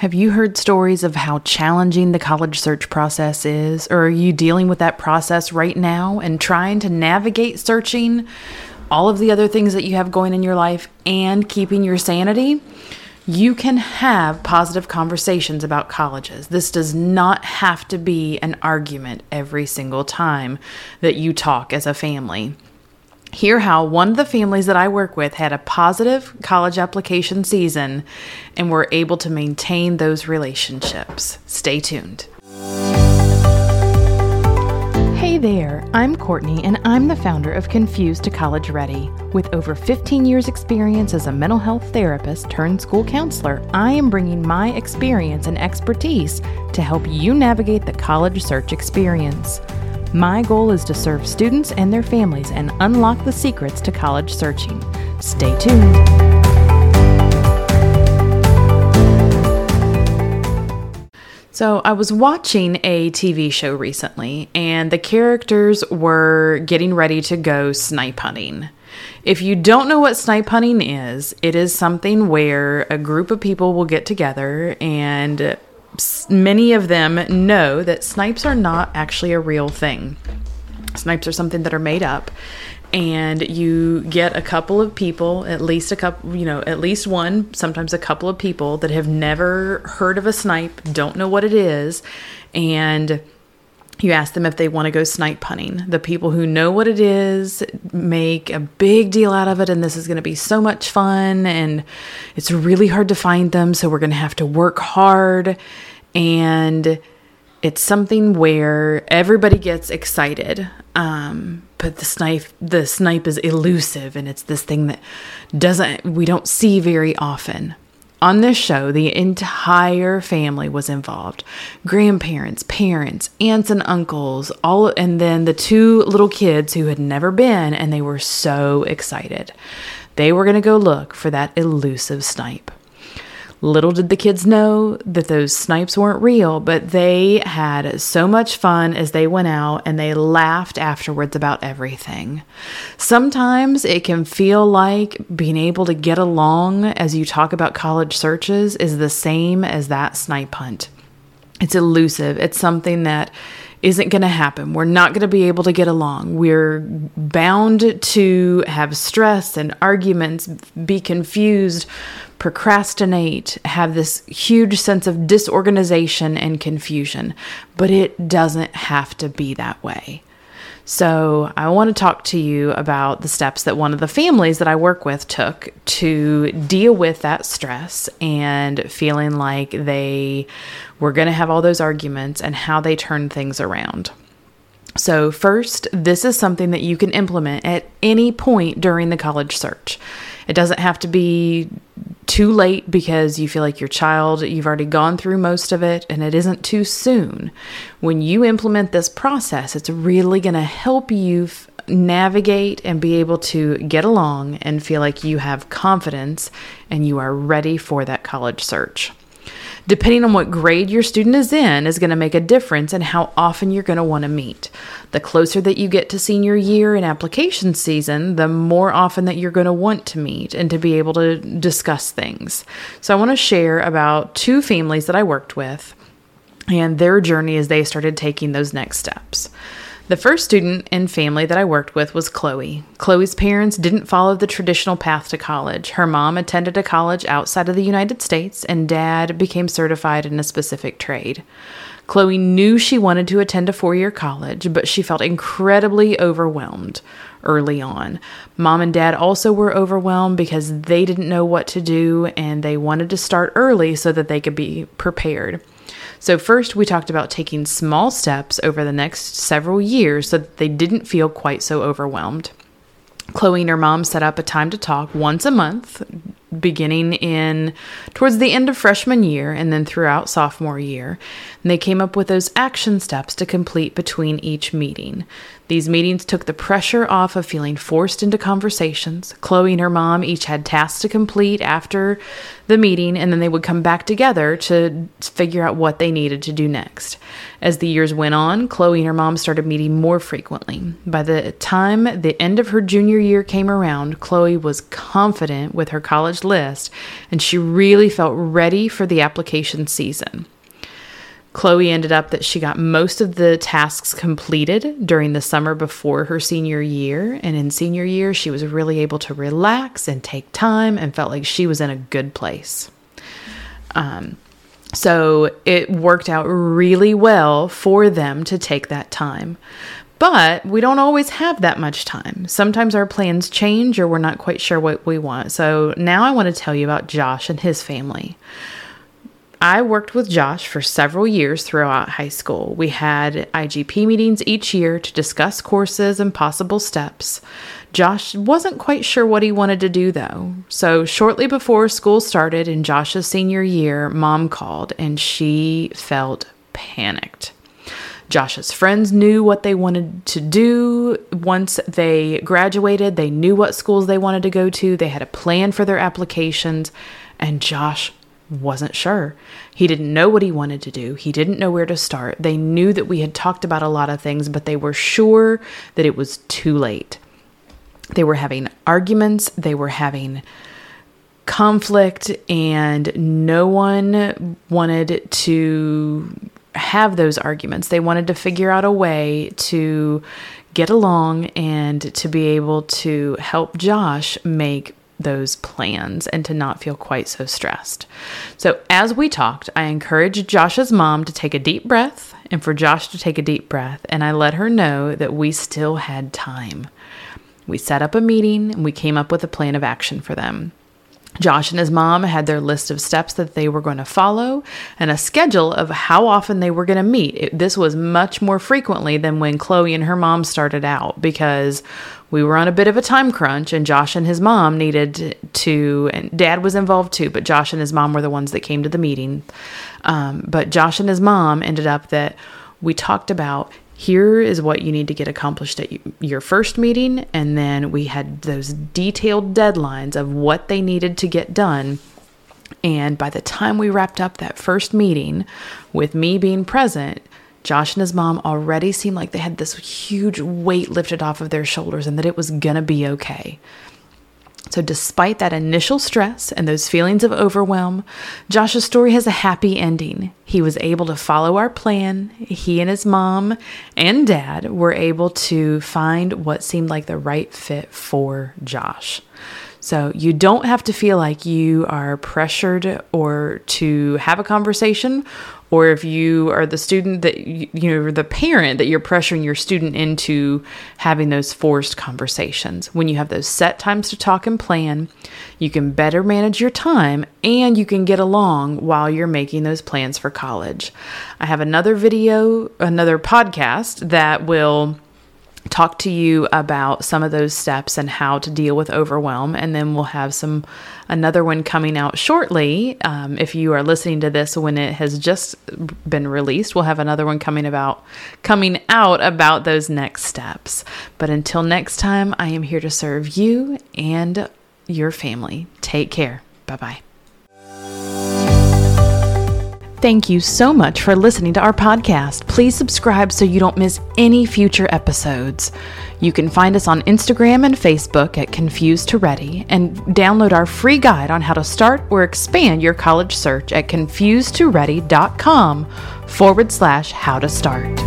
Have you heard stories of how challenging the college search process is, or are you dealing with that process right now and trying to navigate searching, all of the other things that you have going in your life, and keeping your sanity? You can have positive conversations about colleges. This does not have to be an argument every single time that you talk as a family. Hear how one of the families that I work with had a positive college application season and were able to maintain those relationships. Stay tuned. Hey there, I'm Courtney, and I'm the founder of Confused to College Ready. With over 15 years experience as a mental health therapist turned school counselor, I am bringing my experience and expertise to help you navigate the college search experience. My goal is to serve students and their families and unlock the secrets to college searching. Stay tuned. So I was watching a TV show recently, and the characters were getting ready to go snipe hunting. If you don't know what snipe hunting is, it is something where a group of people will get together, and many of them know that snipes are not actually a real thing. Snipes are something that are made up, and you get a couple of people, at least one, sometimes a couple of people that have never heard of a snipe, don't know what it is, and you ask them if they want to go snipe hunting. The people who know what it is make a big deal out of it, and this is going to be so much fun, and it's really hard to find them, so we're going to have to work hard. And it's something where everybody gets excited, but the snipe is elusive, and it's this thing that we don't see very often. On this show, the entire family was involved. Grandparents, parents, aunts and uncles, all, and then the two little kids who had never been, and they were so excited. They were going to go look for that elusive snipe. Little did the kids know that those snipes weren't real, but they had so much fun as they went out, and they laughed afterwards about everything. Sometimes it can feel like being able to get along as you talk about college searches is the same as that snipe hunt. It's elusive. It's something that isn't going to happen. We're not going to be able to get along. We're bound to have stress and arguments, be confused, procrastinate, have this huge sense of disorganization and confusion. But it doesn't have to be that way. So I want to talk to you about the steps that one of the families that I work with took to deal with that stress and feeling like they were going to have all those arguments, and how they turned things around. So first, this is something that you can implement at any point during the college search. It doesn't have to be too late because you feel like your child, you've already gone through most of it, and it isn't too soon. When you implement this process, it's really going to help you navigate and be able to get along and feel like you have confidence and you are ready for that college search. Depending on what grade your student is in is going to make a difference in how often you're going to want to meet. The closer that you get to senior year and application season, the more often that you're going to want to meet and to be able to discuss things. So I want to share about two families that I worked with and their journey as they started taking those next steps. The first student and family that I worked with was Chloe. Chloe's parents didn't follow the traditional path to college. Her mom attended a college outside of the United States, and dad became certified in a specific trade. Chloe knew she wanted to attend a four-year college, but she felt incredibly overwhelmed early on. Mom and dad also were overwhelmed because they didn't know what to do, and they wanted to start early so that they could be prepared. So first, we talked about taking small steps over the next several years so that they didn't feel quite so overwhelmed. Chloe and her mom set up a time to talk once a month, beginning towards the end of freshman year and then throughout sophomore year. And they came up with those action steps to complete between each meeting. These meetings took the pressure off of feeling forced into conversations. Chloe and her mom each had tasks to complete after the meeting, and then they would come back together to figure out what they needed to do next. As the years went on, Chloe and her mom started meeting more frequently. By the time the end of her junior year came around, Chloe was confident with her college list, and she really felt ready for the application season. Chloe ended up that she got most of the tasks completed during the summer before her senior year. And in senior year, she was really able to relax and take time and felt like she was in a good place. So it worked out really well for them to take that time. But we don't always have that much time. Sometimes our plans change or we're not quite sure what we want. So now I want to tell you about Josh and his family. I worked with Josh for several years throughout high school. We had IGP meetings each year to discuss courses and possible steps. Josh wasn't quite sure what he wanted to do, though. So shortly before school started in Josh's senior year, Mom called and she felt panicked. Josh's friends knew what they wanted to do. Once they graduated, they knew what schools they wanted to go to. They had a plan for their applications, and Josh wasn't sure. He didn't know what he wanted to do. He didn't know where to start. They knew that we had talked about a lot of things, but they were sure that it was too late. They were having arguments. They were having conflict, and no one wanted to have those arguments. They wanted to figure out a way to get along and to be able to help Josh make those plans and to not feel quite so stressed. So as we talked, I encouraged Josh's mom to take a deep breath and for Josh to take a deep breath. And I let her know that we still had time. We set up a meeting and we came up with a plan of action for them. Josh and his mom had their list of steps that they were going to follow and a schedule of how often they were going to meet. This was much more frequently than when Chloe and her mom started out because we were on a bit of a time crunch and Josh and his mom needed to, and Dad was involved too, but Josh and his mom were the ones that came to the meeting. But Josh and his mom ended up that we talked about, here is what you need to get accomplished at your first meeting. And then we had those detailed deadlines of what they needed to get done. And by the time we wrapped up that first meeting with me being present, Josh and his mom already seemed like they had this huge weight lifted off of their shoulders and that it was going to be okay. So despite that initial stress and those feelings of overwhelm, Josh's story has a happy ending. He was able to follow our plan. He and his mom and Dad were able to find what seemed like the right fit for Josh. So you don't have to feel like you are pressured or to have a conversation, or if you are the student that you're the parent that you're pressuring your student into having those forced conversations. When you have those set times to talk and plan, you can better manage your time and you can get along while you're making those plans for college. I have another podcast that will talk to you about some of those steps and how to deal with overwhelm. And then we'll have another one coming out shortly. If you are listening to this when it has just been released, we'll have another one coming out about those next steps. But until next time, I am here to serve you and your family. Take care. Bye-bye. Thank you so much for listening to our podcast. Please subscribe so you don't miss any future episodes. You can find us on Instagram and Facebook at Confused to Ready and download our free guide on how to start or expand your college search at confusedtoready.com/how-to-start.